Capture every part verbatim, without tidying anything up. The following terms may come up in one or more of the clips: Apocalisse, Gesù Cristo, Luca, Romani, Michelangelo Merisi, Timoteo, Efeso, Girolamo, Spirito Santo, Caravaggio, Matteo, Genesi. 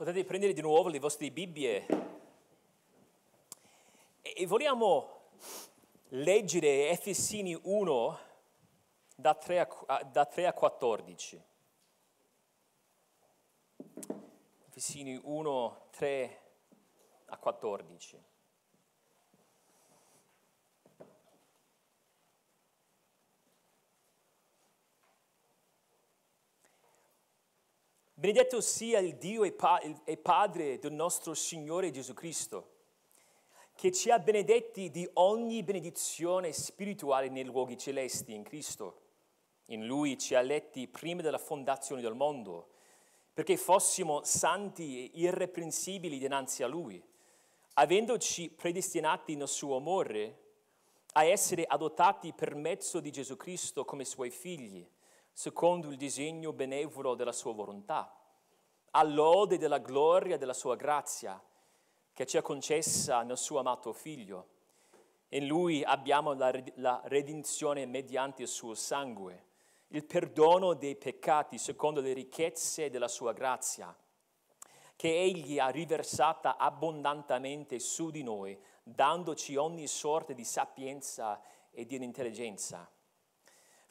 Potete prendere di nuovo le vostre Bibbie. E vogliamo leggere Efesini uno da tre a quattordici. Efesini uno, tre a quattordici. Benedetto sia il Dio e, pa- e Padre del nostro Signore Gesù Cristo, che ci ha benedetti di ogni benedizione spirituale nei luoghi celesti in Cristo. In Lui ci ha eletti prima della fondazione del mondo, perché fossimo santi e irreprensibili dinanzi a Lui, avendoci predestinati nel suo amore a essere adottati per mezzo di Gesù Cristo come Suoi figli, secondo il disegno benevolo della sua volontà, all'ode della gloria della sua grazia, che ci ha concessa nel suo amato Figlio. In Lui abbiamo la, la redenzione mediante il suo sangue, il perdono dei peccati secondo le ricchezze della sua grazia, che Egli ha riversata abbondantemente su di noi, dandoci ogni sorta di sapienza e di intelligenza,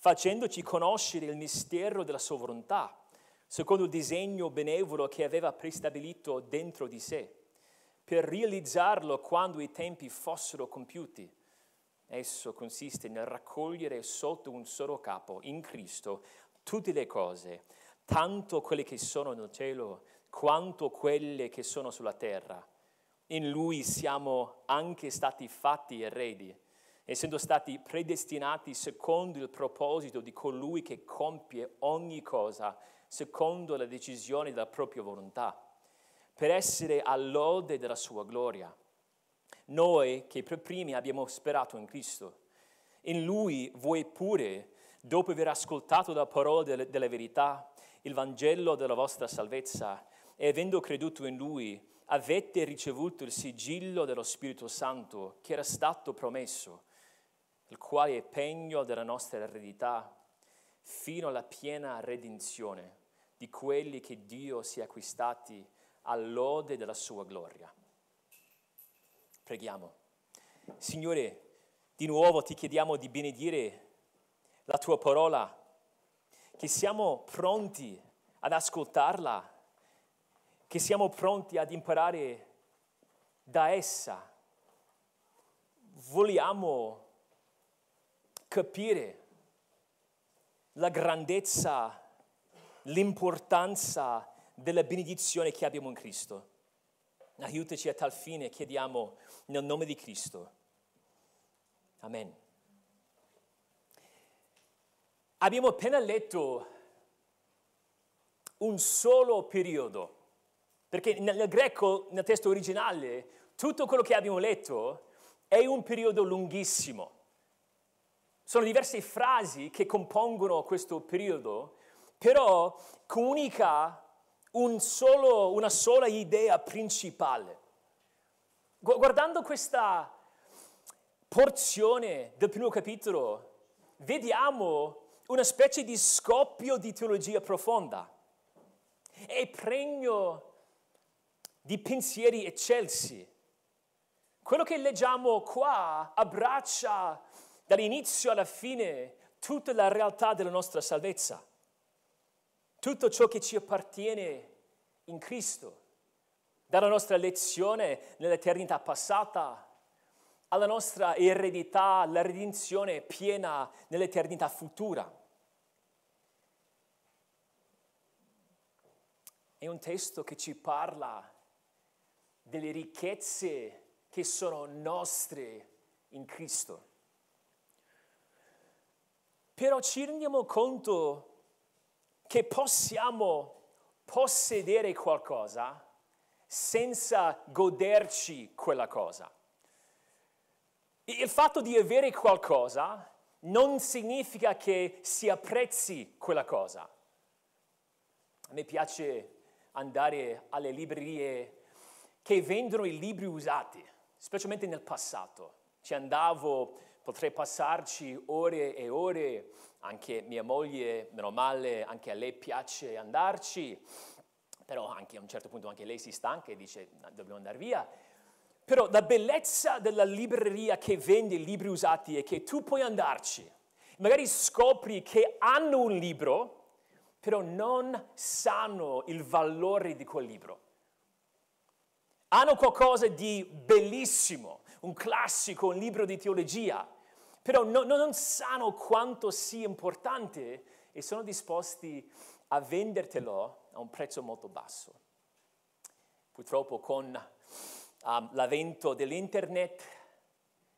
facendoci conoscere il mistero della sua volontà, secondo il disegno benevolo che aveva prestabilito dentro di sé, per realizzarlo quando i tempi fossero compiuti. Esso consiste nel raccogliere sotto un solo capo, in Cristo, tutte le cose, tanto quelle che sono nel cielo, quanto quelle che sono sulla terra. In Lui siamo anche stati fatti eredi, essendo stati predestinati secondo il proposito di colui che compie ogni cosa, secondo la decisione della propria volontà, per essere all'ode della sua gloria. Noi che per primi abbiamo sperato in Cristo, in Lui voi pure, dopo aver ascoltato la parola del, della verità, il Vangelo della vostra salvezza, e avendo creduto in Lui, avete ricevuto il sigillo dello Spirito Santo che era stato promesso, il quale è pegno della nostra eredità fino alla piena redenzione di quelli che Dio si è acquistati all'ode della sua gloria. Preghiamo. Signore, di nuovo ti chiediamo di benedire la tua parola, che siamo pronti ad ascoltarla, che siamo pronti ad imparare da essa. Vogliamo capire la grandezza, l'importanza della benedizione che abbiamo in Cristo. Aiutaci a tal fine, chiediamo nel nome di Cristo. Amen. Abbiamo appena letto un solo periodo, perché nel greco, nel testo originale, tutto quello che abbiamo letto è un periodo lunghissimo. Sono diverse frasi che compongono questo periodo, però comunica un solo, una sola idea principale. Guardando questa porzione del primo capitolo, vediamo una specie di scoppio di teologia profonda. È pregno di pensieri eccelsi. Quello che leggiamo qua abbraccia dall'inizio alla fine tutta la realtà della nostra salvezza, tutto ciò che ci appartiene in Cristo, dalla nostra elezione nell'eternità passata alla nostra eredità, la redenzione piena nell'eternità futura. È un testo che ci parla delle ricchezze che sono nostre in Cristo. Però ci rendiamo conto che possiamo possedere qualcosa senza goderci quella cosa. Il fatto di avere qualcosa non significa che si apprezzi quella cosa. A me piace andare alle librerie che vendono i libri usati, specialmente nel passato. Ci andavo, potrei passarci ore e ore, anche mia moglie, meno male, anche a lei piace andarci, però anche a un certo punto anche lei si stanca e dice dobbiamo andare via. Però la bellezza della libreria che vende libri usati è che tu puoi andarci. Magari scopri che hanno un libro, però non sanno il valore di quel libro. Hanno qualcosa di bellissimo, un classico, un libro di teologia, però no, no, non sanno quanto sia importante e sono disposti a vendertelo a un prezzo molto basso. Purtroppo con um, l'avvento dell'internet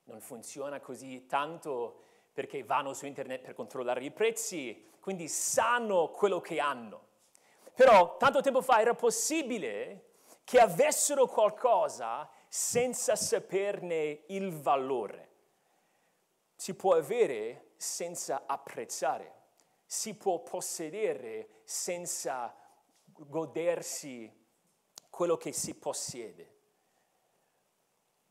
non funziona così tanto, perché vanno su internet per controllare i prezzi, quindi sanno quello che hanno. Però tanto tempo fa era possibile che avessero qualcosa senza saperne il valore. Si può avere senza apprezzare, si può possedere senza godersi quello che si possiede.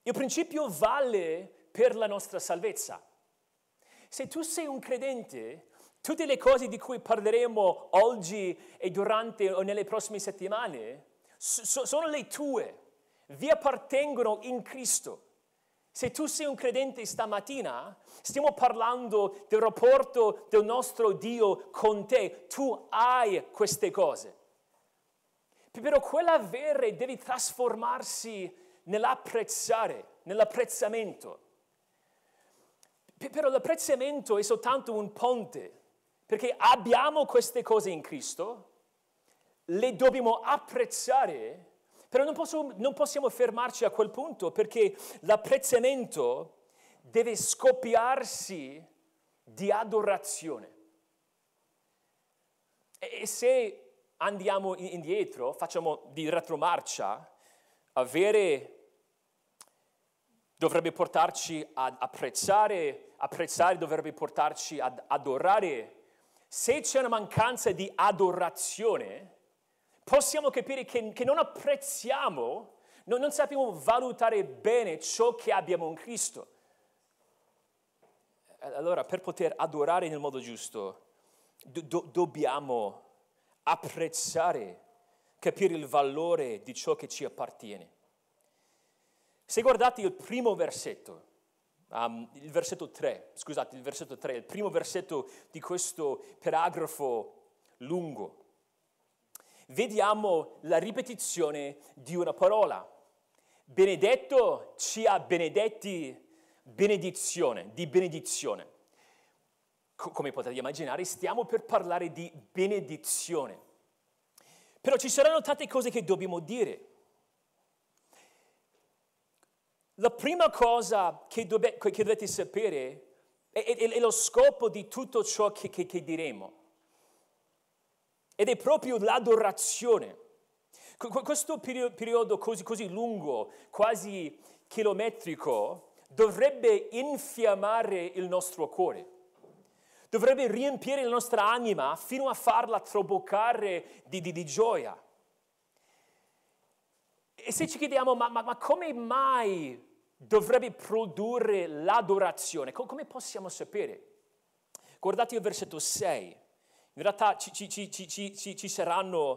Il principio vale per la nostra salvezza. Se tu sei un credente, tutte le cose di cui parleremo oggi e durante o nelle prossime settimane so, sono le tue, vi appartengono in Cristo. Se tu sei un credente stamattina, stiamo parlando del rapporto del nostro Dio con te. Tu hai queste cose. Però quella vera deve trasformarsi nell'apprezzare, nell'apprezzamento. Però l'apprezzamento è soltanto un ponte, perché abbiamo queste cose in Cristo, le dobbiamo apprezzare, però non, posso, non possiamo fermarci a quel punto, perché l'apprezzamento deve scoppiarsi di adorazione. E se andiamo indietro, facciamo di retromarcia, avere dovrebbe portarci ad apprezzare, apprezzare dovrebbe portarci ad adorare. Se c'è una mancanza di adorazione, possiamo capire che, che non apprezziamo, no, non sappiamo valutare bene ciò che abbiamo in Cristo. Allora, per poter adorare nel modo giusto, do, do, dobbiamo apprezzare, capire il valore di ciò che ci appartiene. Se guardate il primo versetto, um, il versetto tre, scusate, il versetto tre, il primo versetto di questo paragrafo lungo, vediamo la ripetizione di una parola. Benedetto ci ha benedetti, benedizione, di benedizione. Co- come potete immaginare, stiamo per parlare di benedizione. Però ci saranno tante cose che dobbiamo dire. La prima cosa che, dove, che dovete sapere è, è, è lo scopo di tutto ciò che, che, che diremo. Ed è proprio l'adorazione. Questo periodo così, così lungo, quasi chilometrico, dovrebbe infiammare il nostro cuore. Dovrebbe riempire la nostra anima fino a farla traboccare di, di, di gioia. E se ci chiediamo, ma, ma, ma come mai dovrebbe produrre l'adorazione? Come possiamo sapere? Guardate il versetto sei. In realtà ci, ci, ci, ci, ci saranno,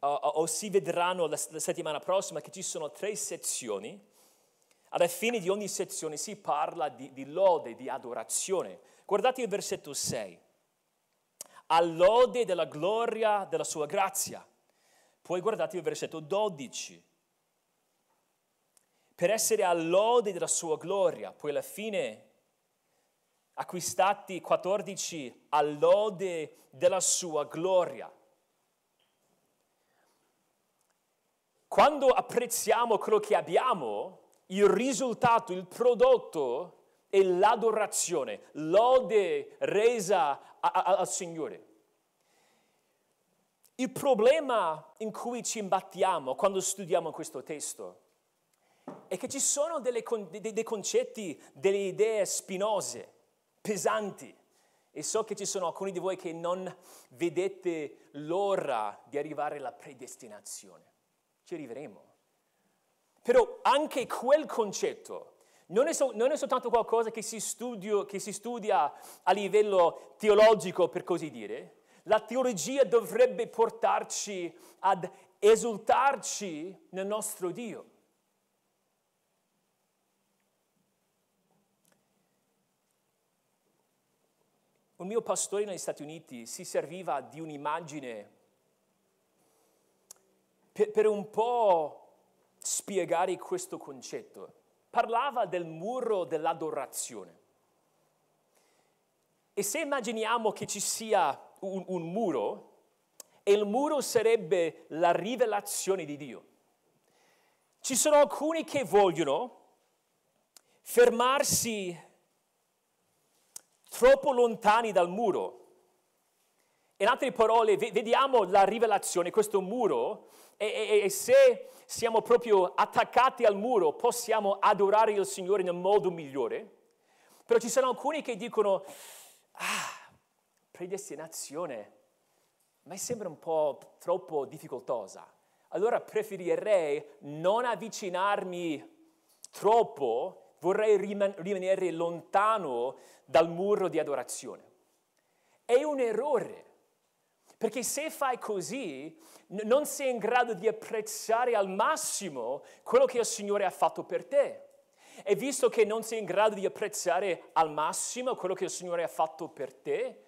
uh, o si vedranno la, la settimana prossima, che ci sono tre sezioni. Alla fine di ogni sezione si parla di, di lode, di adorazione. Guardate il versetto sei. All'ode della gloria della sua grazia. Poi guardate il versetto dodici. Per essere all'ode della sua gloria, poi alla fine acquistati quattordici all'ode della sua gloria. Quando apprezziamo quello che abbiamo, il risultato, il prodotto è l'adorazione, l'ode resa a, a, al Signore. Il problema in cui ci imbattiamo quando studiamo questo testo è che ci sono delle con, dei, dei concetti, delle idee spinose, pesanti. E so che ci sono alcuni di voi che non vedete l'ora di arrivare alla predestinazione. Ci arriveremo. Però anche quel concetto non è, so, non è soltanto qualcosa che si, studio, che si studia a livello teologico, per così dire. La teologia dovrebbe portarci ad esultarci nel nostro Dio. Un mio pastore negli Stati Uniti si serviva di un'immagine per, per un po' spiegare questo concetto. Parlava del muro dell'adorazione. E se immaginiamo che ci sia un, un muro, e il muro sarebbe la rivelazione di Dio. Ci sono alcuni che vogliono fermarsi troppo lontani dal muro. In altre parole, vediamo la rivelazione, questo muro, e, e, e se siamo proprio attaccati al muro, possiamo adorare il Signore nel modo migliore. Però ci sono alcuni che dicono, ah, predestinazione, ma sembra un po' troppo difficoltosa. Allora preferirei non avvicinarmi troppo, vorrei riman- rimanere lontano dal muro di adorazione. È un errore, perché se fai così n- non sei in grado di apprezzare al massimo quello che il Signore ha fatto per te. E visto che non sei in grado di apprezzare al massimo quello che il Signore ha fatto per te,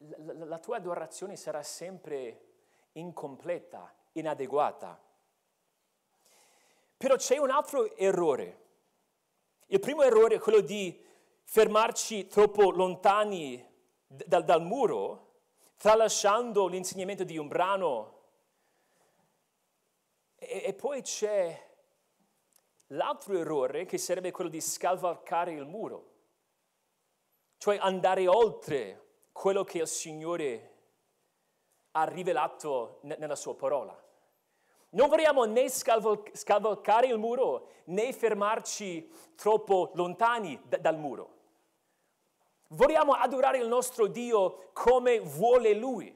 La, la tua adorazione sarà sempre incompleta, inadeguata. Però c'è un altro errore. Il primo errore è quello di fermarci troppo lontani dal, dal muro, tralasciando l'insegnamento di un brano. E, e poi c'è l'altro errore, che sarebbe quello di scavalcare il muro, cioè andare oltre quello che il Signore ha rivelato nella sua parola. Non vogliamo né scavalcare il muro, né fermarci troppo lontani d- dal muro. Vogliamo adorare il nostro Dio come vuole Lui.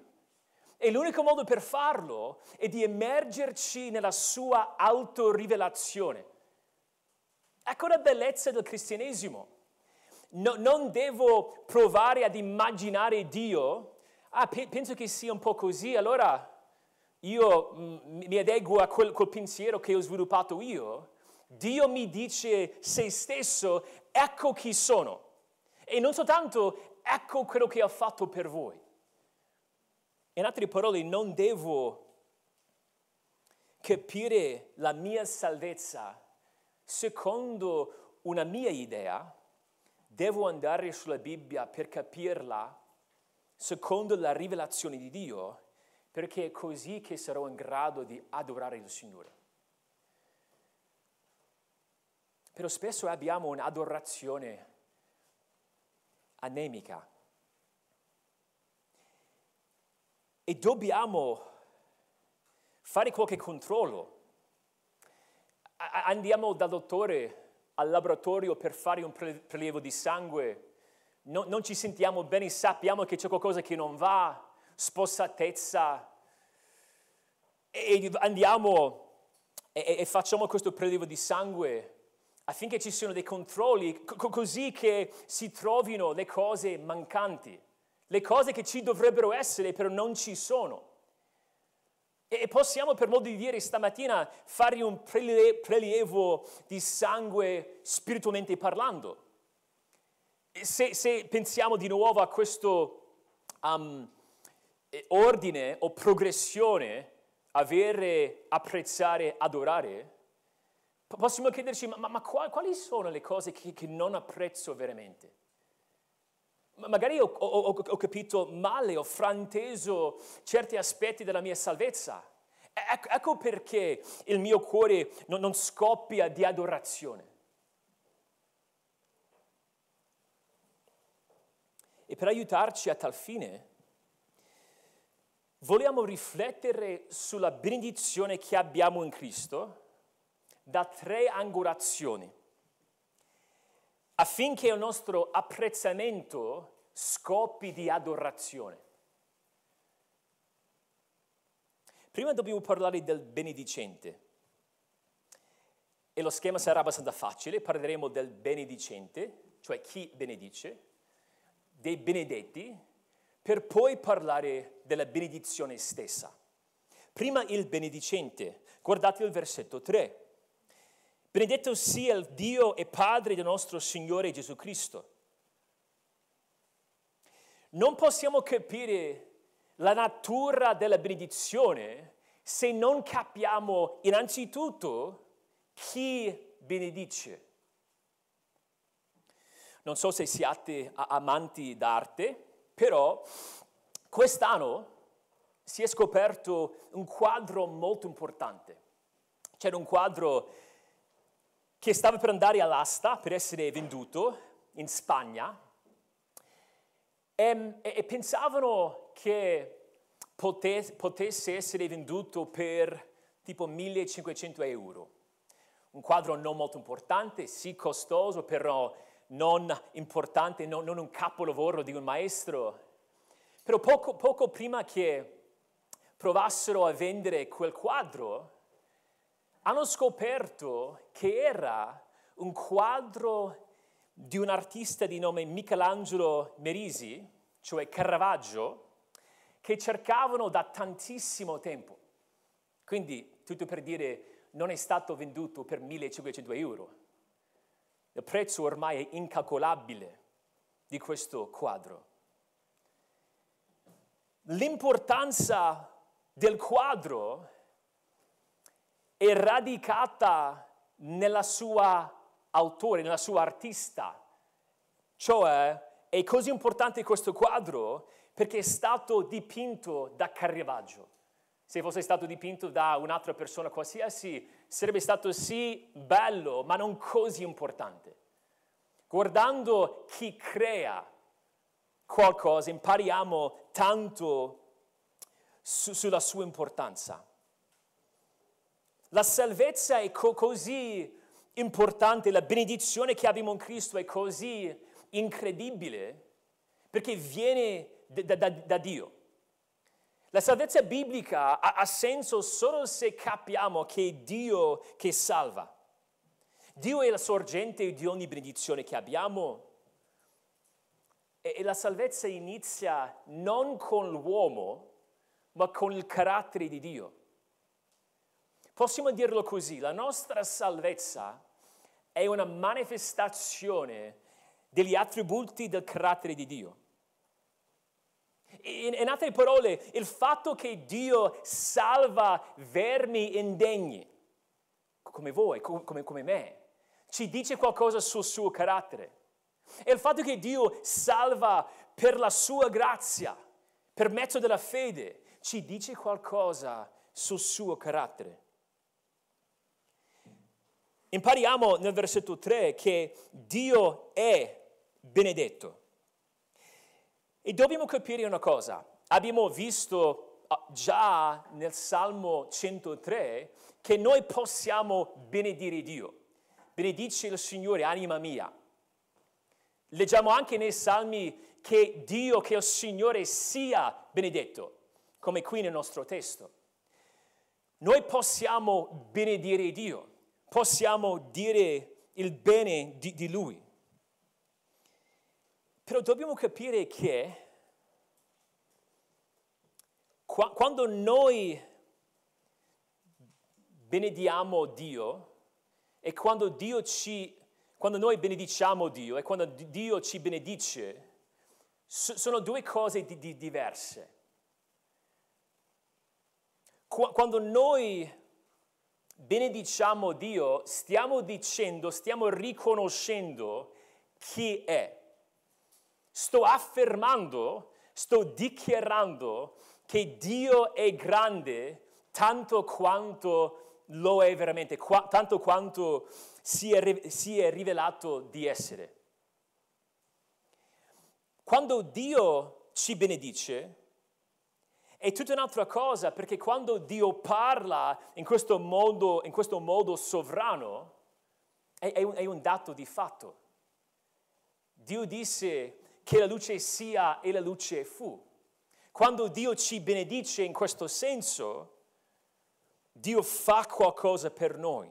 E l'unico modo per farlo è di immergerci nella sua autorivelazione. Ecco la bellezza del cristianesimo. No, non devo provare ad immaginare Dio, ah, pe- penso che sia un po' così, allora io m- mi adeguo a quel, quel pensiero che ho sviluppato io. Dio mi dice se stesso, ecco chi sono. E non soltanto, ecco quello che ho fatto per voi. In altre parole, non devo capire la mia salvezza secondo una mia idea. Devo andare sulla Bibbia per capirla secondo la rivelazione di Dio, perché è così che sarò in grado di adorare il Signore. Però spesso abbiamo un'adorazione anemica e dobbiamo fare qualche controllo. Andiamo dal dottore al laboratorio per fare un prelievo di sangue, no, non ci sentiamo bene, sappiamo che c'è qualcosa che non va, spossatezza, e andiamo e, e facciamo questo prelievo di sangue affinché ci siano dei controlli, co- così che si trovino le cose mancanti, le cose che ci dovrebbero essere però non ci sono. E possiamo, per modo di dire, stamattina fare un prelievo di sangue spiritualmente parlando. Se, se pensiamo di nuovo a questo um, ordine o progressione, avere, apprezzare, adorare, possiamo chiederci, ma, ma quali sono le cose che, che non apprezzo veramente? Magari ho, ho, ho capito male, ho frainteso certi aspetti della mia salvezza. Ecco perché il mio cuore non, non scoppia di adorazione. E per aiutarci a tal fine, vogliamo riflettere sulla benedizione che abbiamo in Cristo da tre angolazioni, affinché il nostro apprezzamento scoppi di adorazione. Prima dobbiamo parlare del benedicente. E lo schema sarà abbastanza facile. Parleremo del benedicente, cioè chi benedice, dei benedetti, per poi parlare della benedizione stessa. Prima il benedicente. Guardate il versetto tre. Benedetto sia il Dio e Padre del nostro Signore Gesù Cristo. Non possiamo capire la natura della benedizione se non capiamo innanzitutto chi benedice. Non so se siate amanti d'arte, però quest'anno si è scoperto un quadro molto importante. C'era un quadro che stava per andare all'asta per essere venduto in Spagna, E, e pensavano che potes, potesse essere venduto per tipo millecinquecento euro. Un quadro non molto importante, sì costoso, però non importante, non, non un capolavoro di un maestro. Però poco, poco prima che provassero a vendere quel quadro, hanno scoperto che era un quadro di un artista di nome Michelangelo Merisi, cioè Caravaggio, che cercavano da tantissimo tempo. Quindi, tutto per dire, non è stato venduto per millecinquecento euro. Il prezzo ormai è incalcolabile di questo quadro. L'importanza del quadro è radicata nella sua autore, nella sua artista, cioè è così importante questo quadro perché è stato dipinto da Caravaggio. Se fosse stato dipinto da un'altra persona qualsiasi sarebbe stato sì bello, ma non così importante. Guardando chi crea qualcosa impariamo tanto su, sulla sua importanza. La salvezza è co- così importante, la benedizione che abbiamo in Cristo è così incredibile perché viene da, da, da Dio. La salvezza biblica ha, ha senso solo se capiamo che è Dio che salva. Dio è la sorgente di ogni benedizione che abbiamo e, e la salvezza inizia non con l'uomo ma con il carattere di Dio. Possiamo dirlo così, la nostra salvezza è una manifestazione degli attributi del carattere di Dio. In, in altre parole, il fatto che Dio salva vermi indegni, come voi, come, come me, ci dice qualcosa sul suo carattere. E il fatto che Dio salva per la sua grazia, per mezzo della fede, ci dice qualcosa sul suo carattere. Impariamo nel versetto tre che Dio è benedetto. E dobbiamo capire una cosa. Abbiamo visto già nel Salmo centotré che noi possiamo benedire Dio. Benedice il Signore, anima mia. Leggiamo anche nei Salmi che Dio, che il Signore sia benedetto, come qui nel nostro testo. Noi possiamo benedire Dio. Possiamo dire il bene di, di Lui. Però dobbiamo capire che qua, quando noi benediamo Dio e quando, Dio ci, quando noi benediciamo Dio e quando Dio ci benedice, so, sono due cose di, di, diverse. Qua, quando noi benediciamo Dio, stiamo dicendo, stiamo riconoscendo chi è. Sto affermando, sto dichiarando che Dio è grande tanto quanto lo è veramente, qua, tanto quanto si è, si è rivelato di essere. Quando Dio ci benedice, è tutta un'altra cosa, perché quando Dio parla in questo modo, in questo modo sovrano, è, è, un, è un dato di fatto. Dio disse che la luce sia e la luce fu. Quando Dio ci benedice in questo senso, Dio fa qualcosa per noi.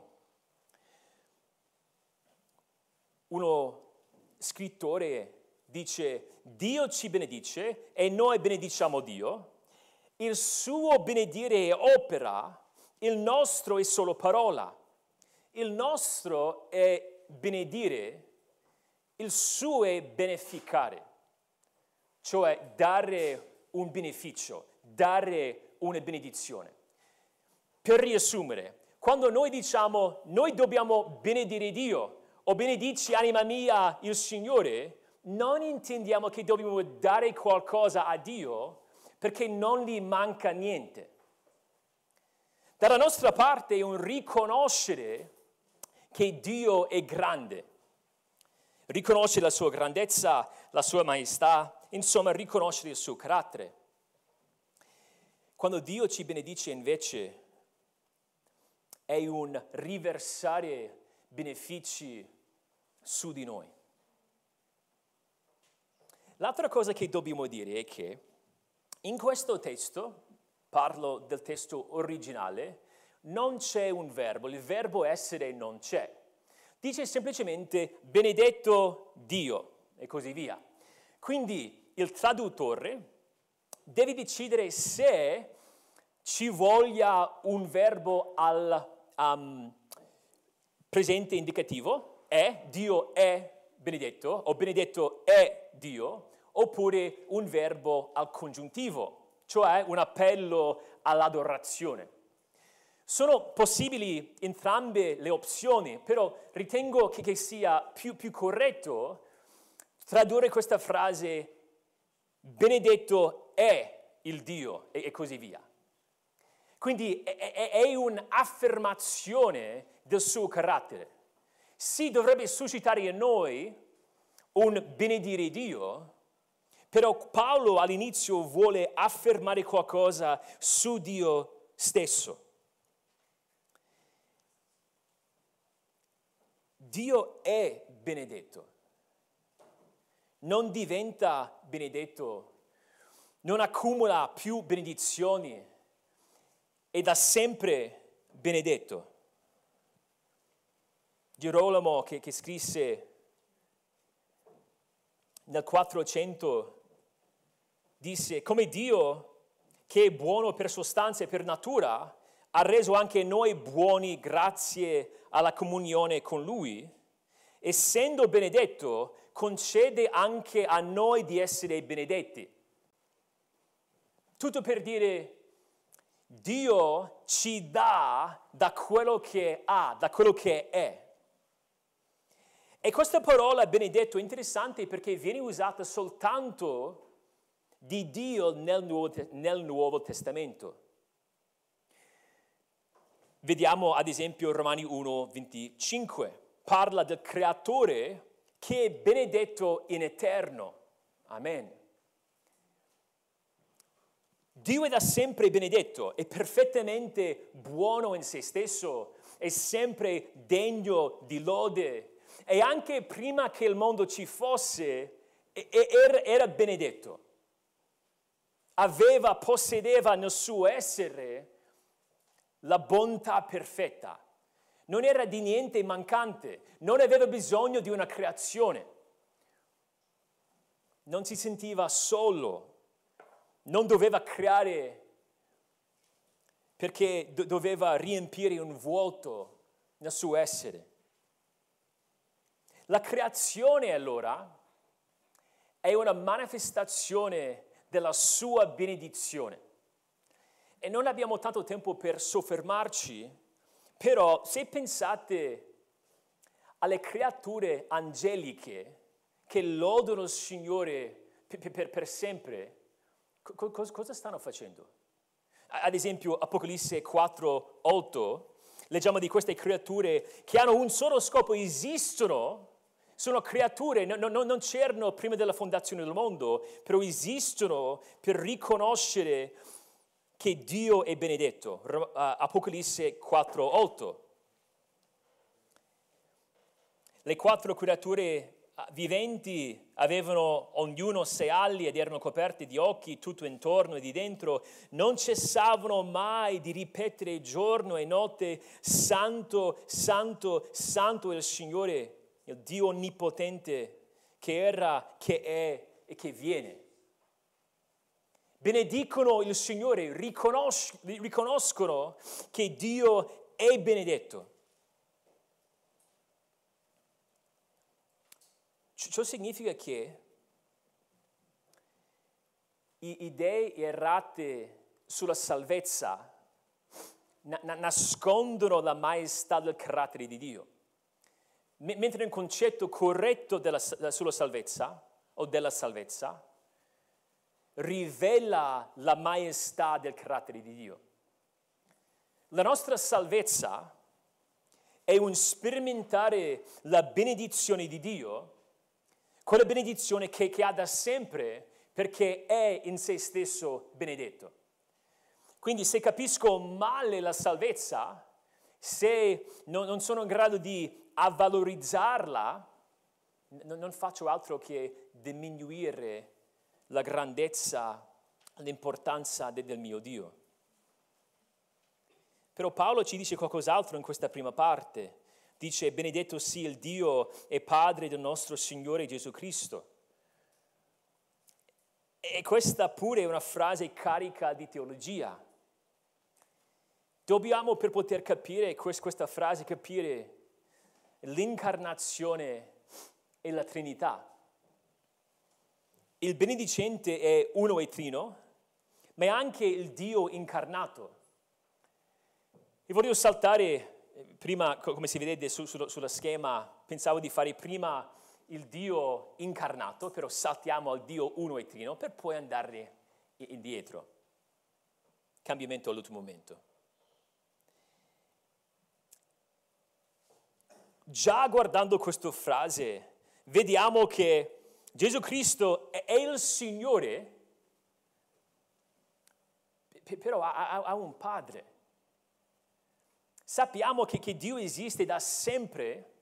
Uno scrittore dice, Dio ci benedice e noi benediciamo Dio. Il suo benedire è opera, il nostro è solo parola. Il nostro è benedire, il suo è beneficare, cioè dare un beneficio, dare una benedizione. Per riassumere, quando noi diciamo noi dobbiamo benedire Dio o benedici anima mia il Signore, non intendiamo che dobbiamo dare qualcosa a Dio perché non gli manca niente. Dalla nostra parte è un riconoscere che Dio è grande, riconoscere la sua grandezza, la sua maestà, insomma riconoscere il suo carattere. Quando Dio ci benedice invece è un riversare benefici su di noi. L'altra cosa che dobbiamo dire è che in questo testo, parlo del testo originale, non c'è un verbo, il verbo essere non c'è. Dice semplicemente benedetto Dio e così via. Quindi il traduttore deve decidere se ci voglia un verbo al Um, presente indicativo, è, Dio è benedetto, o benedetto è Dio, oppure un verbo al congiuntivo, cioè un appello all'adorazione. Sono possibili entrambe le opzioni, però ritengo che, che sia più, più corretto tradurre questa frase benedetto è il Dio e, e così via. Quindi è un'affermazione del suo carattere. Si dovrebbe suscitare in noi un benedire Dio, però Paolo all'inizio vuole affermare qualcosa su Dio stesso. Dio è benedetto. Non diventa benedetto, non accumula più benedizioni. È da sempre benedetto. Girolamo che, che scrisse nel quattrocento disse: come Dio che è buono per sostanza e per natura ha reso anche noi buoni grazie alla comunione con Lui, essendo benedetto concede anche a noi di essere benedetti. Tutto per dire Dio ci dà da quello che ha, da quello che è. E questa parola benedetto è interessante perché viene usata soltanto di Dio nel Nuovo, nel Nuovo Testamento. Vediamo ad esempio Romani uno, venticinque. Parla del Creatore che è benedetto in eterno. Amen. Dio è da sempre benedetto, è perfettamente buono in se stesso, è sempre degno di lode e anche prima che il mondo ci fosse era benedetto. Aveva, possedeva nel suo essere la bontà perfetta. Non era di niente mancante, non aveva bisogno di una creazione. Non si sentiva solo. Non doveva creare perché do- doveva riempire un vuoto nel suo essere. La creazione allora è una manifestazione della sua benedizione. E non abbiamo tanto tempo per soffermarci, però se pensate alle creature angeliche che lodano il Signore per, per, per sempre, cosa stanno facendo? Ad esempio Apocalisse quattro, otto, leggiamo di queste creature che hanno un solo scopo, esistono, sono creature, non, non, non c'erano prima della fondazione del mondo, però esistono per riconoscere che Dio è benedetto. Apocalisse quattro, otto. Le quattro creature viventi avevano ognuno sei ali ed erano coperte di occhi tutto intorno e di dentro, non cessavano mai di ripetere giorno e notte: santo, santo, santo è il Signore, il Dio onnipotente che era, che è e che viene. benedicono il Signore, riconos- riconoscono che Dio è benedetto. Ciò significa che i idee errate sulla salvezza na- na- nascondono la maestà del carattere di Dio, M- mentre un concetto corretto della, sulla salvezza o della salvezza rivela la maestà del carattere di Dio. La nostra salvezza è un sperimentare la benedizione di Dio, quella benedizione che, che ha da sempre perché è in se stesso benedetto. Quindi se capisco male la salvezza, se non, non sono in grado di avvalorizzarla, n- non faccio altro che diminuire la grandezza, l'importanza de- del mio Dio. Però Paolo ci dice qualcos'altro in questa prima parte. Dice: benedetto sia il Dio e Padre del nostro Signore Gesù Cristo. E questa pure è una frase carica di teologia. Dobbiamo, per poter capire questa frase, capire l'incarnazione e la Trinità. Il benedicente è uno e trino, ma è anche il Dio incarnato. E voglio saltare... Prima, come si vede su, su, sulla schema, pensavo di fare prima il Dio incarnato, però saltiamo al Dio uno e trino per poi andare indietro. Cambiamento all'ultimo momento. Già guardando questa frase, vediamo che Gesù Cristo è il Signore, però ha, ha un padre. Sappiamo che, che Dio esiste da sempre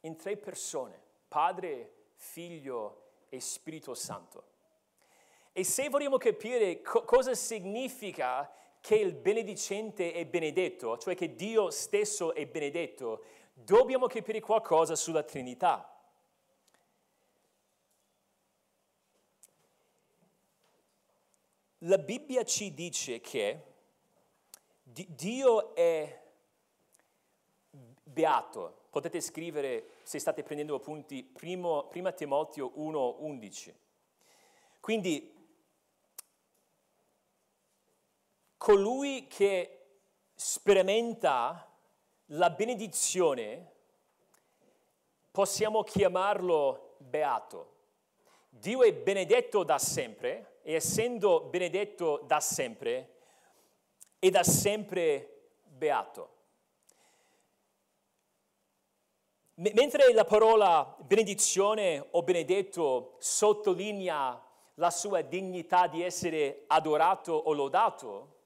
in tre persone: Padre, Figlio e Spirito Santo. E se vogliamo capire co- cosa significa che il benedicente è benedetto, cioè che Dio stesso è benedetto, dobbiamo capire qualcosa sulla Trinità. La Bibbia ci dice che Dio è beato. Potete scrivere, se state prendendo appunti, primo, primo Timoteo uno undici. Quindi, colui che sperimenta la benedizione, possiamo chiamarlo beato. Dio è benedetto da sempre, e essendo benedetto da sempre, è da sempre beato. Mentre la parola benedizione o benedetto sottolinea la sua dignità di essere adorato o lodato,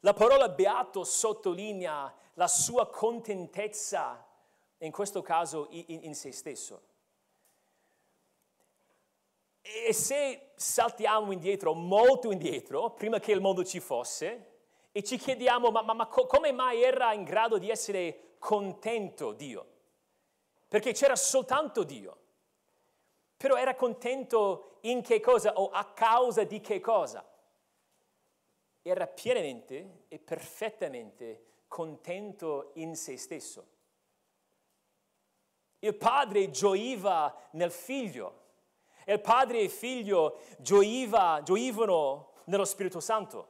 la parola beato sottolinea la sua contentezza, in questo caso in, in se stesso. E se saltiamo indietro, molto indietro, prima che il mondo ci fosse, e ci chiediamo, ma, ma, ma come mai era in grado di essere contento Dio? Perché c'era soltanto Dio. Però era contento in che cosa o a causa di che cosa? Era pienamente e perfettamente contento in se stesso. Il padre gioiva nel figlio. E il Padre e il Figlio gioiva, gioivano nello Spirito Santo.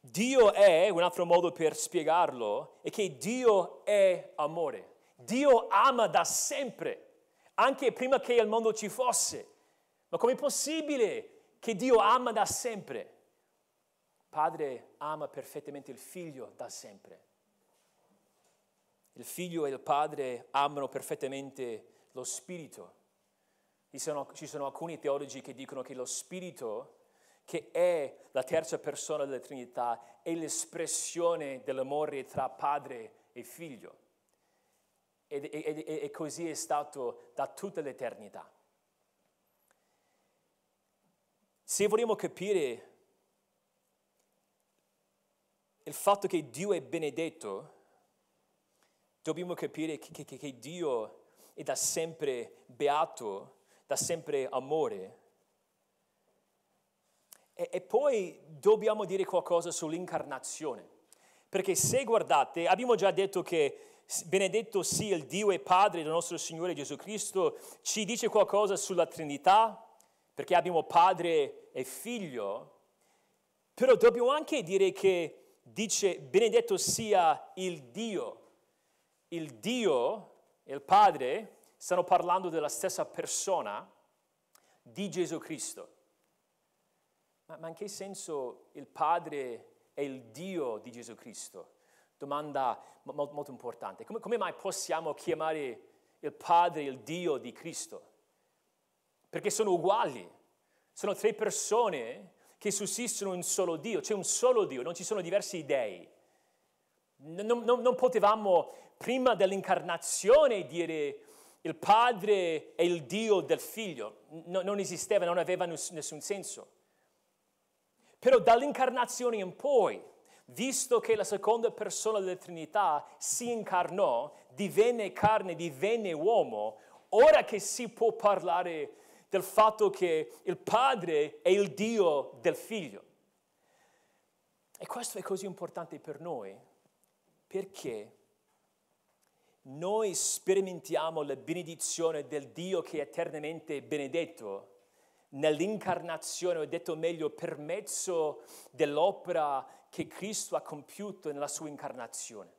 Dio è, un altro modo per spiegarlo, è che Dio è amore. Dio ama da sempre, anche prima che il mondo ci fosse. Ma com'è possibile che Dio ama da sempre? Il Padre ama perfettamente il Figlio da sempre. Il Figlio e il Padre amano perfettamente lo Spirito. Ci sono, ci sono alcuni teologi che dicono che lo Spirito, che è la terza persona della Trinità, è l'espressione dell'amore tra Padre e Figlio. E, e, e, e così è stato da tutta l'eternità. Se vogliamo capire il fatto che Dio è benedetto, dobbiamo capire che, che, che Dio è da sempre beato dà sempre amore. E, e poi dobbiamo dire qualcosa sull'incarnazione, perché se guardate, abbiamo già detto che benedetto sia il Dio e Padre del nostro Signore Gesù Cristo, ci dice qualcosa sulla Trinità, perché abbiamo Padre e Figlio, però dobbiamo anche dire che dice benedetto sia il Dio. Il Dio e il Padre stanno parlando della stessa persona di Gesù Cristo. Ma, ma in che senso il Padre è il Dio di Gesù Cristo? Domanda molto, molto importante. Come, come mai possiamo chiamare il Padre il Dio di Cristo? Perché sono uguali, sono tre persone che sussistono in un solo Dio, c'è un solo Dio, non ci sono diversi dei. Non, non, non potevamo prima dell'incarnazione dire il Padre è il Dio del Figlio, no, non esisteva, non aveva nessun senso. Però dall'incarnazione in poi, visto che la seconda persona della Trinità si incarnò, divenne carne, divenne uomo, ora che si può parlare del fatto che il Padre è il Dio del Figlio. E questo è così importante per noi, perché noi sperimentiamo la benedizione del Dio che è eternamente benedetto nell'incarnazione, o detto meglio, per mezzo dell'opera che Cristo ha compiuto nella sua incarnazione.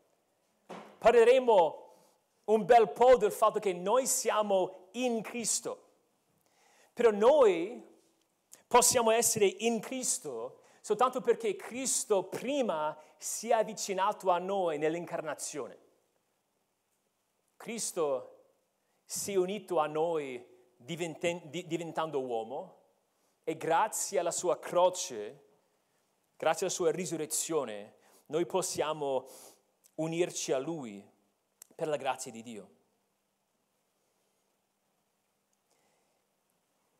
Parleremo un bel po' del fatto che noi siamo in Cristo, però noi possiamo essere in Cristo soltanto perché Cristo prima si è avvicinato a noi nell'incarnazione. Cristo si è unito a noi diventando uomo e grazie alla sua croce, grazie alla sua risurrezione, noi possiamo unirci a Lui per la grazia di Dio.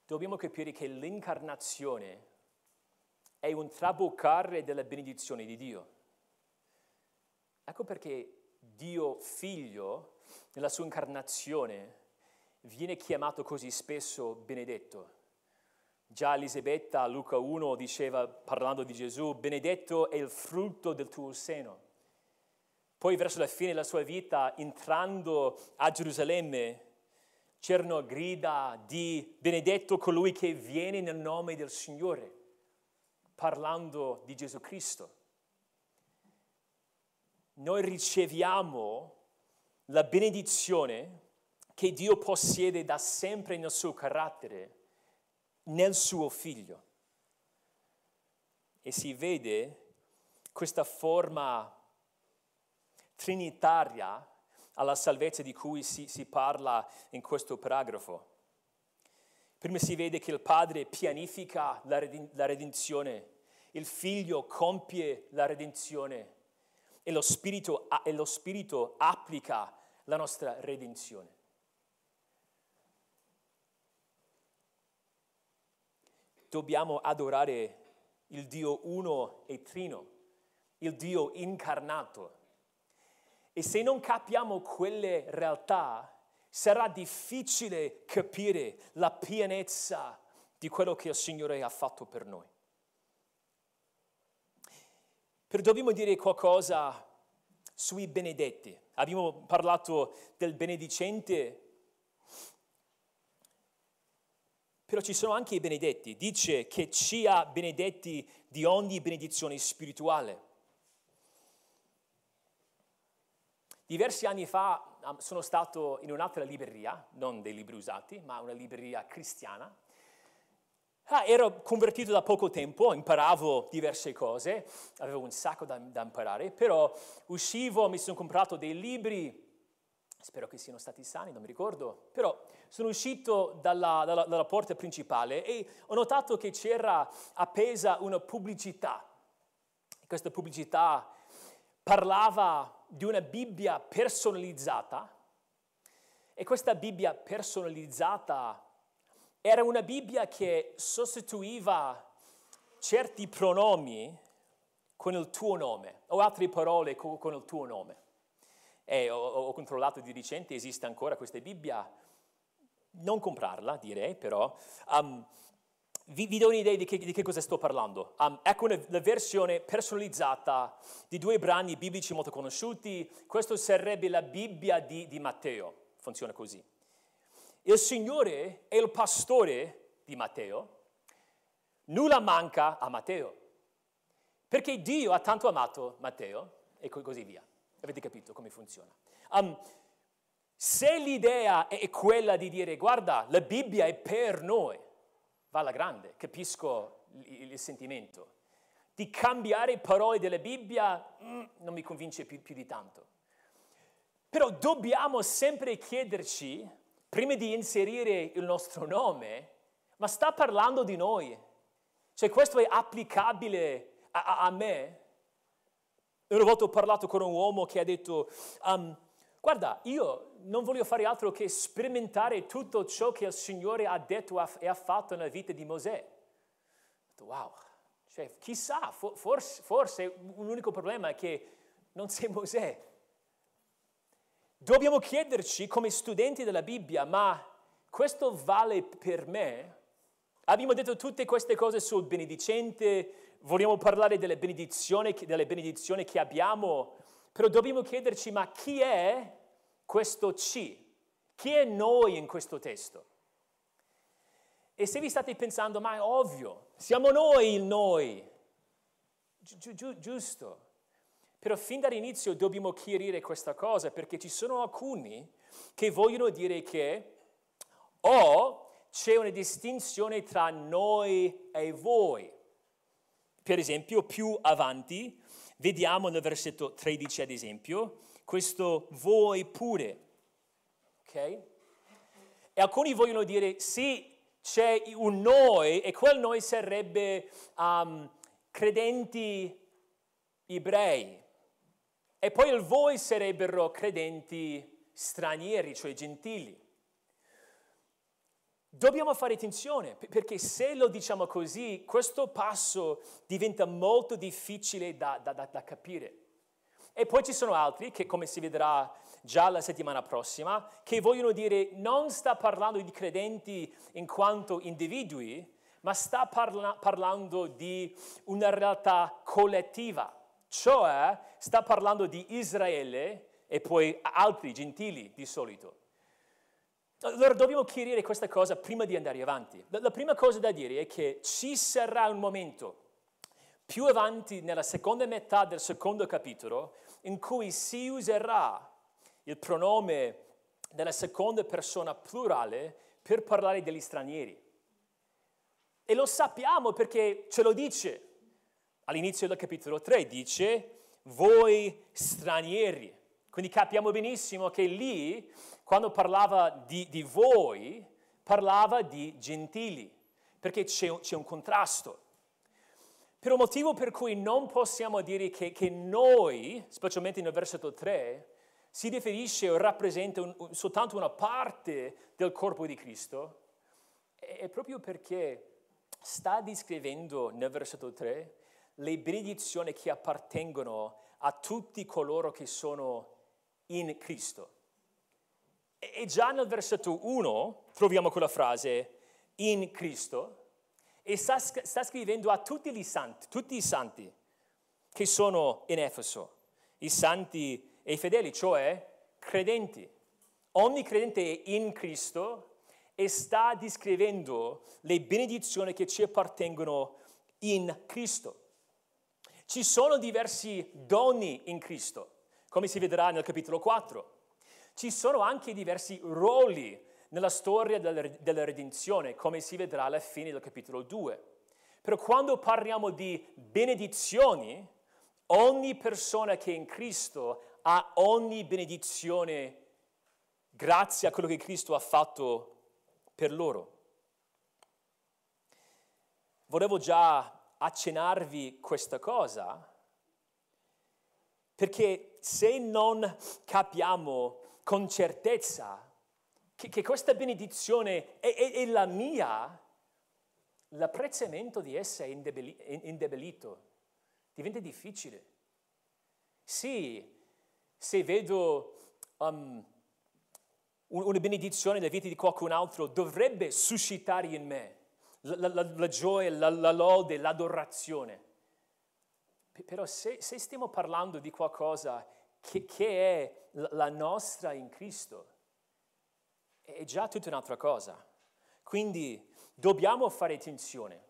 Dobbiamo capire che l'incarnazione è un traboccare della benedizione di Dio. Ecco perché Dio Figlio, nella sua incarnazione, viene chiamato così spesso benedetto. Già Elisabetta, Luca uno, diceva, parlando di Gesù, benedetto è il frutto del tuo seno. Poi verso la fine della sua vita, entrando a Gerusalemme, c'erano grida di benedetto colui che viene nel nome del Signore, parlando di Gesù Cristo. Noi riceviamo la benedizione che Dio possiede da sempre nel suo carattere, nel suo Figlio. E si vede questa forma trinitaria alla salvezza di cui si, si parla in questo paragrafo. Prima si vede che il Padre pianifica la redenzione, il Figlio compie la redenzione e lo Spirito, e lo Spirito applica la nostra redenzione. Dobbiamo adorare il Dio uno e trino, il Dio incarnato. E se non capiamo quelle realtà, sarà difficile capire la pienezza di quello che il Signore ha fatto per noi. Però dobbiamo dire qualcosa sui benedetti. Abbiamo parlato del benedicente, però ci sono anche i benedetti. Dice che ci ha benedetti di ogni benedizione spirituale. Diversi anni fa sono stato in un'altra libreria, non dei libri usati, ma una libreria cristiana. Ah, ero convertito da poco tempo, imparavo diverse cose, avevo un sacco da, da imparare, però uscivo, mi sono comprato dei libri, spero che siano stati sani, non mi ricordo, però sono uscito dalla, dalla, dalla porta principale e ho notato che c'era appesa una pubblicità. Questa pubblicità parlava di una Bibbia personalizzata, e questa Bibbia personalizzata era una Bibbia che sostituiva certi pronomi con il tuo nome, o altre parole con il tuo nome. E ho, ho controllato di recente, esiste ancora questa Bibbia? non comprarla, direi, però um, vi, vi do un'idea di che, di che cosa sto parlando. Um, ecco una, una versione personalizzata di due brani biblici molto conosciuti. Questo sarebbe la Bibbia di, di Matteo, funziona così. Il Signore è il pastore di Matteo, nulla manca a Matteo, perché Dio ha tanto amato Matteo, e così via. Avete capito come funziona? Um, se l'idea è quella di dire, guarda, la Bibbia è per noi, va alla grande, capisco il, il sentimento. Di cambiare parole della Bibbia mm, non mi convince più, più di tanto. Però dobbiamo sempre chiederci, prima di inserire il nostro nome, ma sta parlando di noi? Cioè questo è applicabile a, a, a me? Una volta ho parlato con un uomo che ha detto, um, guarda, io non voglio fare altro che sperimentare tutto ciò che il Signore ha detto e ha fatto nella vita di Mosè. Ho detto, wow, cioè, chissà, forse, forse un unico problema è che non sei Mosè. Dobbiamo chiederci come studenti della Bibbia, ma questo vale per me? Abbiamo detto tutte queste cose sul benedicente, vogliamo parlare delle benedizioni, delle benedizioni che abbiamo, però dobbiamo chiederci, ma chi è questo ci? Chi è noi in questo testo? E se vi state pensando, ma è ovvio, siamo noi il noi. Gi- gi- giusto. Però fin dall'inizio dobbiamo chiarire questa cosa, perché ci sono alcuni che vogliono dire che o oh, c'è una distinzione tra noi e voi. Per esempio, più avanti, vediamo nel versetto tredici, ad esempio, questo voi pure, ok? E alcuni vogliono dire, sì, c'è un noi, e quel noi sarebbe um, credenti ebrei. E poi il voi sarebbero credenti stranieri, cioè gentili. Dobbiamo fare attenzione, perché se lo diciamo così, questo passo diventa molto difficile da, da, da, da capire. E poi ci sono altri che, come si vedrà già la settimana prossima, che vogliono dire non sta parlando di credenti in quanto individui, ma sta parla- parlando di una realtà collettiva, cioè sta parlando di Israele e poi altri gentili di solito. Allora dobbiamo chiarire questa cosa prima di andare avanti. La prima cosa da dire è che ci sarà un momento più avanti nella seconda metà del secondo capitolo in cui si userà il pronome della seconda persona plurale per parlare degli stranieri. E lo sappiamo perché ce lo dice. All'inizio del capitolo tre dice voi stranieri. Quindi capiamo benissimo che lì, quando parlava di, di voi, parlava di gentili, perché c'è un, c'è un contrasto. Per un motivo per cui non possiamo dire che, che noi, specialmente nel versetto tre, si riferisce o rappresenta un, un, soltanto una parte del corpo di Cristo, è, è proprio perché sta descrivendo nel versetto tre le benedizioni che appartengono a tutti coloro che sono in Cristo. E già nel versetto uno troviamo quella frase, in Cristo, e sta, sta scrivendo a tutti gli santi, tutti i santi che sono in Efeso, i santi e i fedeli, cioè credenti. Ogni credente è in Cristo e sta descrivendo le benedizioni che ci appartengono in Cristo. Ci sono diversi doni in Cristo, come si vedrà nel capitolo quattro. Ci sono anche diversi ruoli nella storia della redenzione, come si vedrà alla fine del capitolo due. Però quando parliamo di benedizioni, ogni persona che è in Cristo ha ogni benedizione grazie a quello che Cristo ha fatto per loro. Volevo già accennarvi questa cosa, perché se non capiamo con certezza che, che questa benedizione è, è, è la mia, l'apprezzamento di essa è indebolito, diventa difficile. Sì, se vedo um, una benedizione nella vita di qualcun altro dovrebbe suscitare in me la, la, la gioia, la, la lode, l'adorazione. Però se, se stiamo parlando di qualcosa che, che è la nostra in Cristo, è già tutta un'altra cosa. Quindi dobbiamo fare attenzione.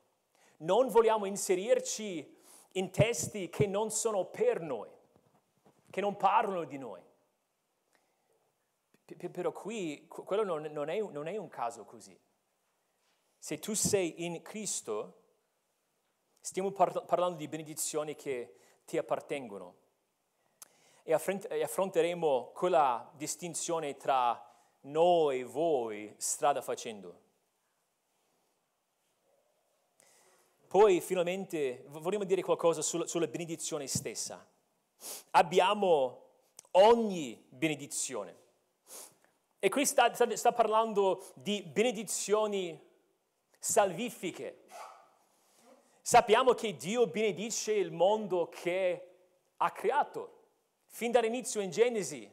Non vogliamo inserirci in testi che non sono per noi, che non parlano di noi. Però qui, quello non è, non è un caso così. Se tu sei in Cristo, stiamo par- parlando di benedizioni che ti appartengono. E affront- affronteremo quella distinzione tra noi e voi strada facendo. Poi, finalmente, vorremmo dire qualcosa sulla, sulla benedizione stessa. Abbiamo ogni benedizione. E qui sta, sta, sta parlando di benedizioni salvifiche. Sappiamo che Dio benedice il mondo che ha creato. Fin dall'inizio in Genesi,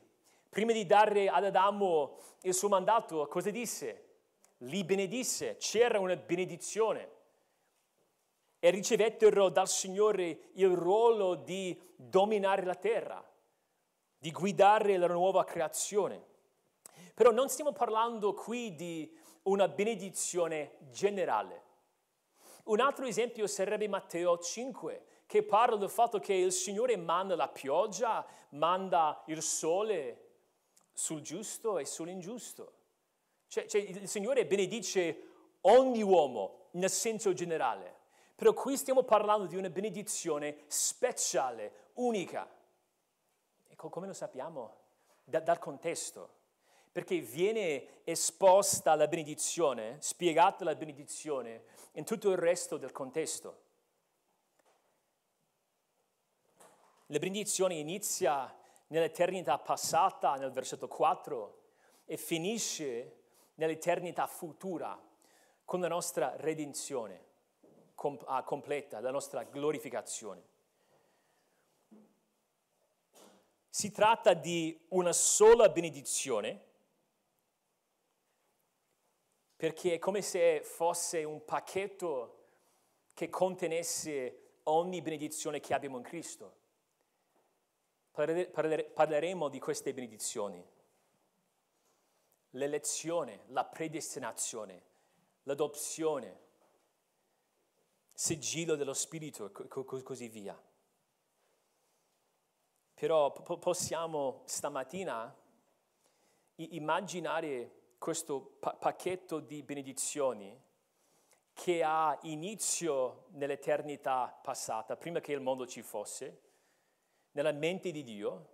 prima di dare ad Adamo il suo mandato, cosa disse? Li benedisse, c'era una benedizione. E ricevettero dal Signore il ruolo di dominare la terra, di guidare la nuova creazione. Però non stiamo parlando qui di una benedizione generale. Un altro esempio sarebbe Matteo cinque, che parla del fatto che il Signore manda la pioggia, manda il sole sul giusto e sull'ingiusto. Cioè, cioè il Signore benedice ogni uomo nel senso generale. Però qui stiamo parlando di una benedizione speciale, unica. E come lo sappiamo? Da, dal contesto. Perché viene esposta la benedizione, spiegata la benedizione in tutto il resto del contesto. La benedizione inizia nell'eternità passata, nel versetto quattro, e finisce nell'eternità futura, con la nostra redenzione completa, la nostra glorificazione. Si tratta di una sola benedizione, perché è come se fosse un pacchetto che contenesse ogni benedizione che abbiamo in Cristo. Parleremo di queste benedizioni. L'elezione, la predestinazione, l'adozione, sigillo dello Spirito, così via. Però possiamo stamattina immaginare questo pa- pacchetto di benedizioni che ha inizio nell'eternità passata, prima che il mondo ci fosse, nella mente di Dio,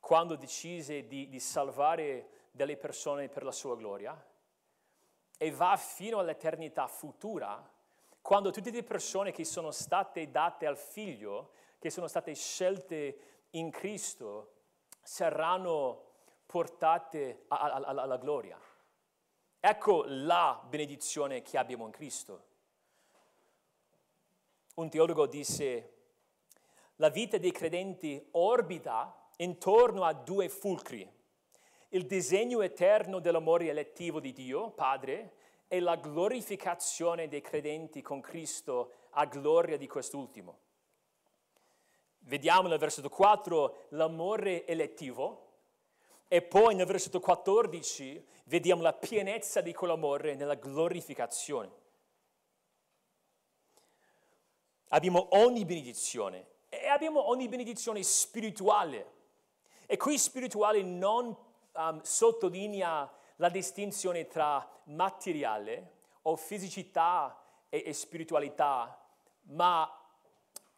quando decise di, di salvare delle persone per la sua gloria, e va fino all'eternità futura, quando tutte le persone che sono state date al Figlio, che sono state scelte in Cristo, saranno portate a, a, a, alla gloria. Ecco la benedizione che abbiamo in Cristo. Un teologo disse: la vita dei credenti orbita intorno a due fulcri, il disegno eterno dell'amore elettivo di Dio, Padre, e la glorificazione dei credenti con Cristo a gloria di quest'ultimo. Vediamo nel versetto quattro l'amore elettivo, e poi nel versetto quattordici vediamo la pienezza di quell'amore nella glorificazione. Abbiamo ogni benedizione e abbiamo ogni benedizione spirituale. E qui spirituale non um, sottolinea la distinzione tra materiale o fisicità e, e spiritualità, ma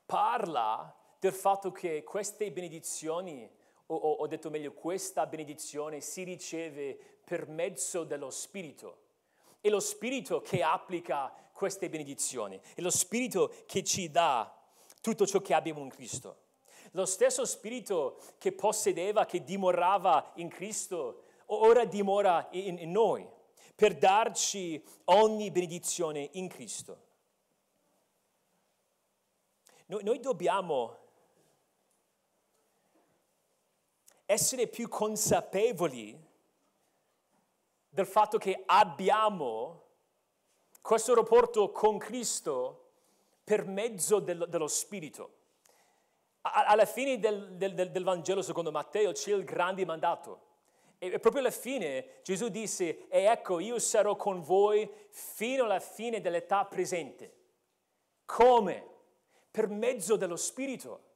parla del fatto che queste benedizioni, ho detto meglio, questa benedizione si riceve per mezzo dello Spirito. È lo Spirito che applica queste benedizioni, è lo Spirito che ci dà tutto ciò che abbiamo in Cristo. Lo stesso Spirito che possedeva, che dimorava in Cristo, ora dimora in, in noi, per darci ogni benedizione in Cristo. Noi, noi dobbiamo essere più consapevoli del fatto che abbiamo questo rapporto con Cristo per mezzo del, dello Spirito. A, alla fine del, del, del Vangelo secondo Matteo c'è il grande mandato. E proprio alla fine Gesù disse, e ecco io sarò con voi fino alla fine dell'età presente. Come? Per mezzo dello Spirito.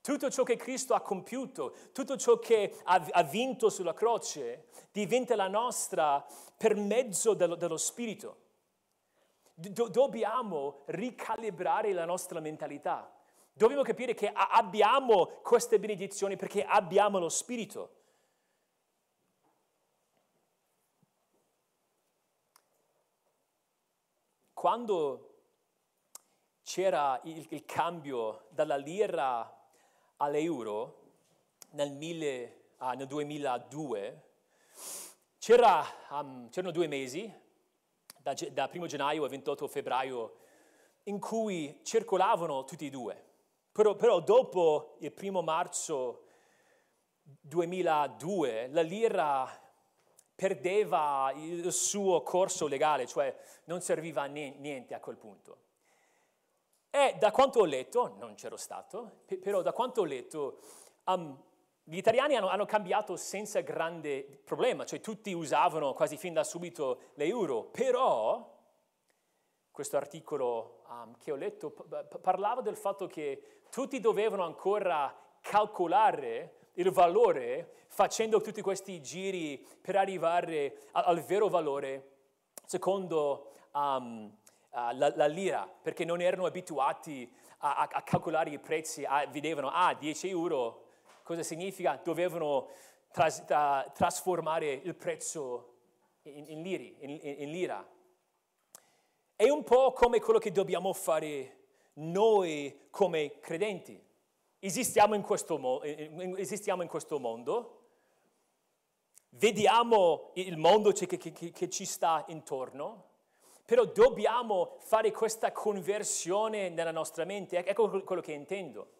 Tutto ciò che Cristo ha compiuto, tutto ciò che ha, ha vinto sulla croce, diventa la nostra per mezzo dello, dello Spirito. Do, dobbiamo ricalibrare la nostra mentalità. Dobbiamo capire che a, abbiamo queste benedizioni perché abbiamo lo Spirito. Quando c'era il, il cambio dalla lira all'euro nel, mille, ah, nel duemiladue, c'era, um, c'erano due mesi, da, da primo gennaio al ventotto febbraio, in cui circolavano tutti e due. Però, però dopo il primo marzo duemiladue la lira perdeva il suo corso legale, cioè non serviva a niente a quel punto. E da quanto ho letto, non c'ero stato, però da quanto ho letto, um, gli italiani hanno, hanno cambiato senza grande problema, cioè tutti usavano quasi fin da subito l'euro, però questo articolo um, che ho letto parlava del fatto che tutti dovevano ancora calcolare il valore facendo tutti questi giri per arrivare al, al vero valore secondo um, uh, la, la lira, perché non erano abituati a, a, a calcolare i prezzi, a, vedevano, ah, dieci euro, cosa significa? Dovevano tras, tra, trasformare il prezzo in, in, liri, in, in lira. È un po' come quello che dobbiamo fare noi come credenti. Esistiamo in questo, mo- esistiamo in questo mondo, vediamo il mondo che, che, che ci sta intorno, però dobbiamo fare questa conversione nella nostra mente. Ecco quello che intendo.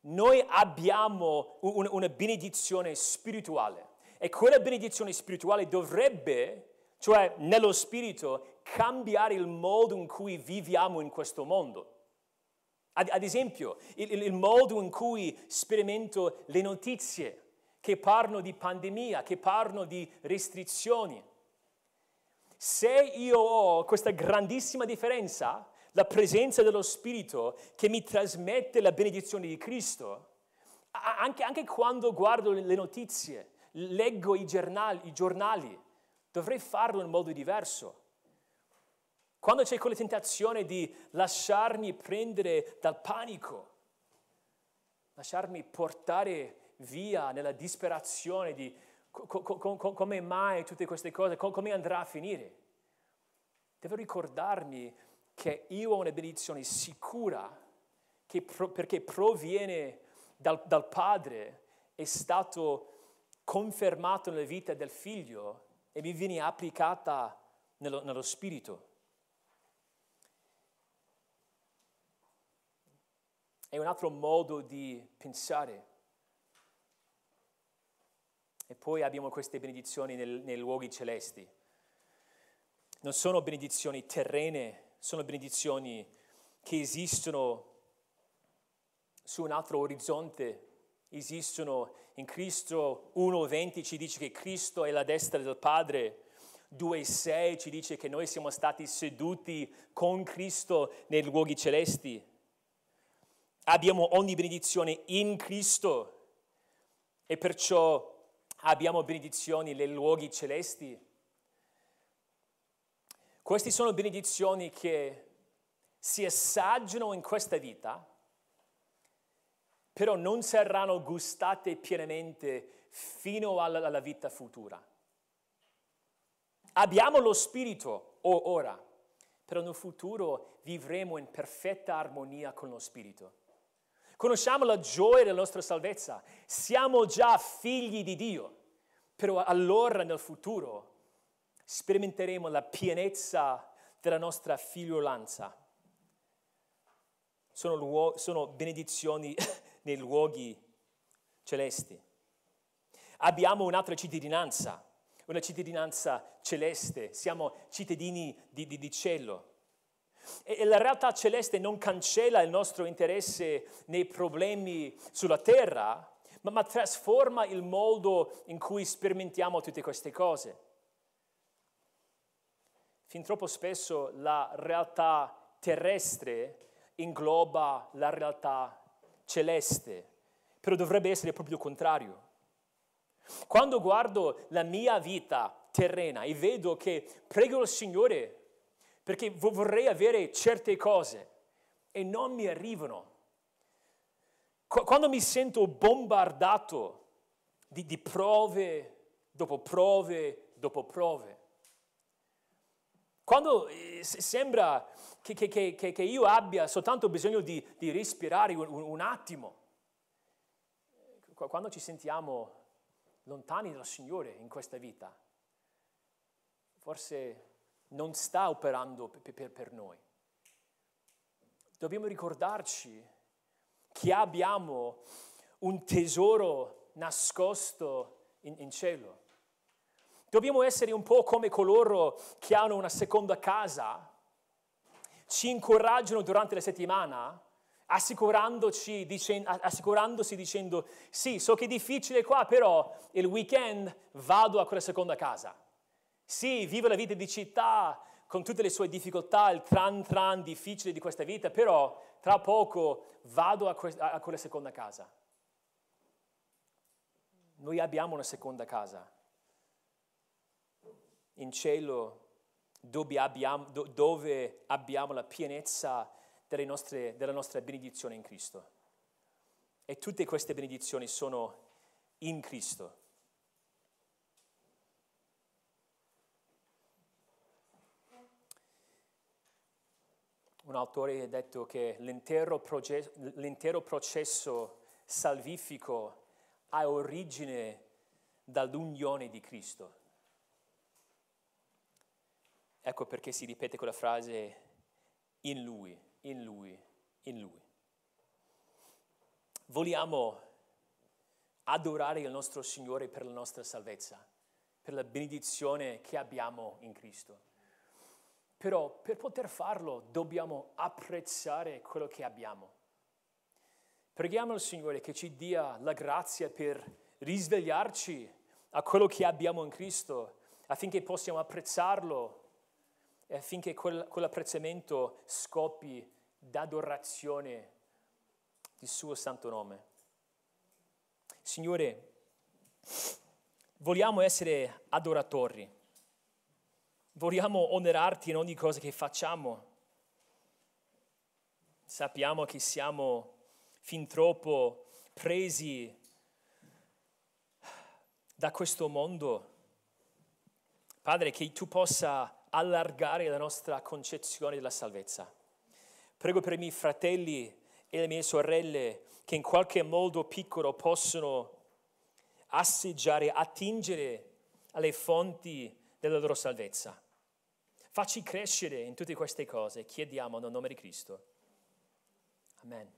Noi abbiamo un, una benedizione spirituale e quella benedizione spirituale dovrebbe, cioè nello spirito, cambiare il modo in cui viviamo in questo mondo. Ad esempio, il, il modo in cui sperimento le notizie che parlano di pandemia, che parlano di restrizioni. Se io ho questa grandissima differenza, la presenza dello Spirito che mi trasmette la benedizione di Cristo, anche, anche quando guardo le notizie, leggo i giornali, i giornali, dovrei farlo in modo diverso. Quando c'è quella tentazione di lasciarmi prendere dal panico, lasciarmi portare via nella disperazione di co- co- co- come mai tutte queste cose, co- come andrà a finire, devo ricordarmi che io ho una benedizione sicura che pro- perché proviene dal, dal Padre, è stato confermato nella vita del Figlio e mi viene applicata nello, nello Spirito. È un altro modo di pensare. E poi abbiamo queste benedizioni nel, nei luoghi celesti. Non sono benedizioni terrene, sono benedizioni che esistono su un altro orizzonte. Esistono in Cristo. uno venti ci dice che Cristo è la destra del Padre. due sei ci dice che noi siamo stati seduti con Cristo nei luoghi celesti. Abbiamo ogni benedizione in Cristo e perciò abbiamo benedizioni nei luoghi celesti. Queste sono benedizioni che si assaggiano in questa vita, però non saranno gustate pienamente fino alla, alla vita futura. Abbiamo lo Spirito ora, però nel futuro vivremo in perfetta armonia con lo Spirito. Conosciamo la gioia della nostra salvezza, siamo già figli di Dio, però allora nel futuro sperimenteremo la pienezza della nostra figliolanza. Sono, luo- sono benedizioni nei luoghi celesti. Abbiamo un'altra cittadinanza, una cittadinanza celeste, siamo cittadini di, di, di cielo. E la realtà celeste non cancella il nostro interesse nei problemi sulla terra, ma, ma trasforma il modo in cui sperimentiamo tutte queste cose. Fin troppo spesso la realtà terrestre ingloba la realtà celeste, però dovrebbe essere proprio il contrario. Quando guardo la mia vita terrena e vedo che prego il Signore perché vorrei avere certe cose e non mi arrivano, quando mi sento bombardato di, di prove dopo prove dopo prove, quando sembra che, che, che, che io abbia soltanto bisogno di, di respirare un, un attimo, quando ci sentiamo lontani dal Signore in questa vita, forse non sta operando per, per, per noi. Dobbiamo ricordarci che abbiamo un tesoro nascosto in, in cielo. Dobbiamo essere un po' come coloro che hanno una seconda casa, ci incoraggiano durante la settimana, assicurandoci, dicen- assicurandosi dicendo sì, so che è difficile qua, però il weekend vado a quella seconda casa. Sì, vivo la vita di città con tutte le sue difficoltà, il tran tran difficile di questa vita, però tra poco vado a, que- a quella seconda casa. Noi abbiamo una seconda casa in cielo dove abbiamo, do- dove abbiamo la pienezza delle nostre, della nostra benedizione in Cristo. E tutte queste benedizioni sono in Cristo. Un autore ha detto che l'intero, proge- l'intero processo salvifico ha origine dall'unione di Cristo. Ecco perché si ripete quella frase in Lui, in Lui, in Lui. Vogliamo adorare il nostro Signore per la nostra salvezza, per la benedizione che abbiamo in Cristo. Però per poter farlo dobbiamo apprezzare quello che abbiamo. Preghiamo il Signore che ci dia la grazia per risvegliarci a quello che abbiamo in Cristo, affinché possiamo apprezzarlo e affinché quel, quell'apprezzamento scoppi d'adorazione del suo santo nome. Signore, vogliamo essere adoratori. Vogliamo onorarti in ogni cosa che facciamo. Sappiamo che siamo fin troppo presi da questo mondo. Padre, che tu possa allargare la nostra concezione della salvezza. Prego per i miei fratelli e le mie sorelle che in qualche modo piccolo possono assaggiare, attingere alle fonti della loro salvezza. Facci crescere in tutte queste cose, chiediamo nel nome di Cristo. Amen.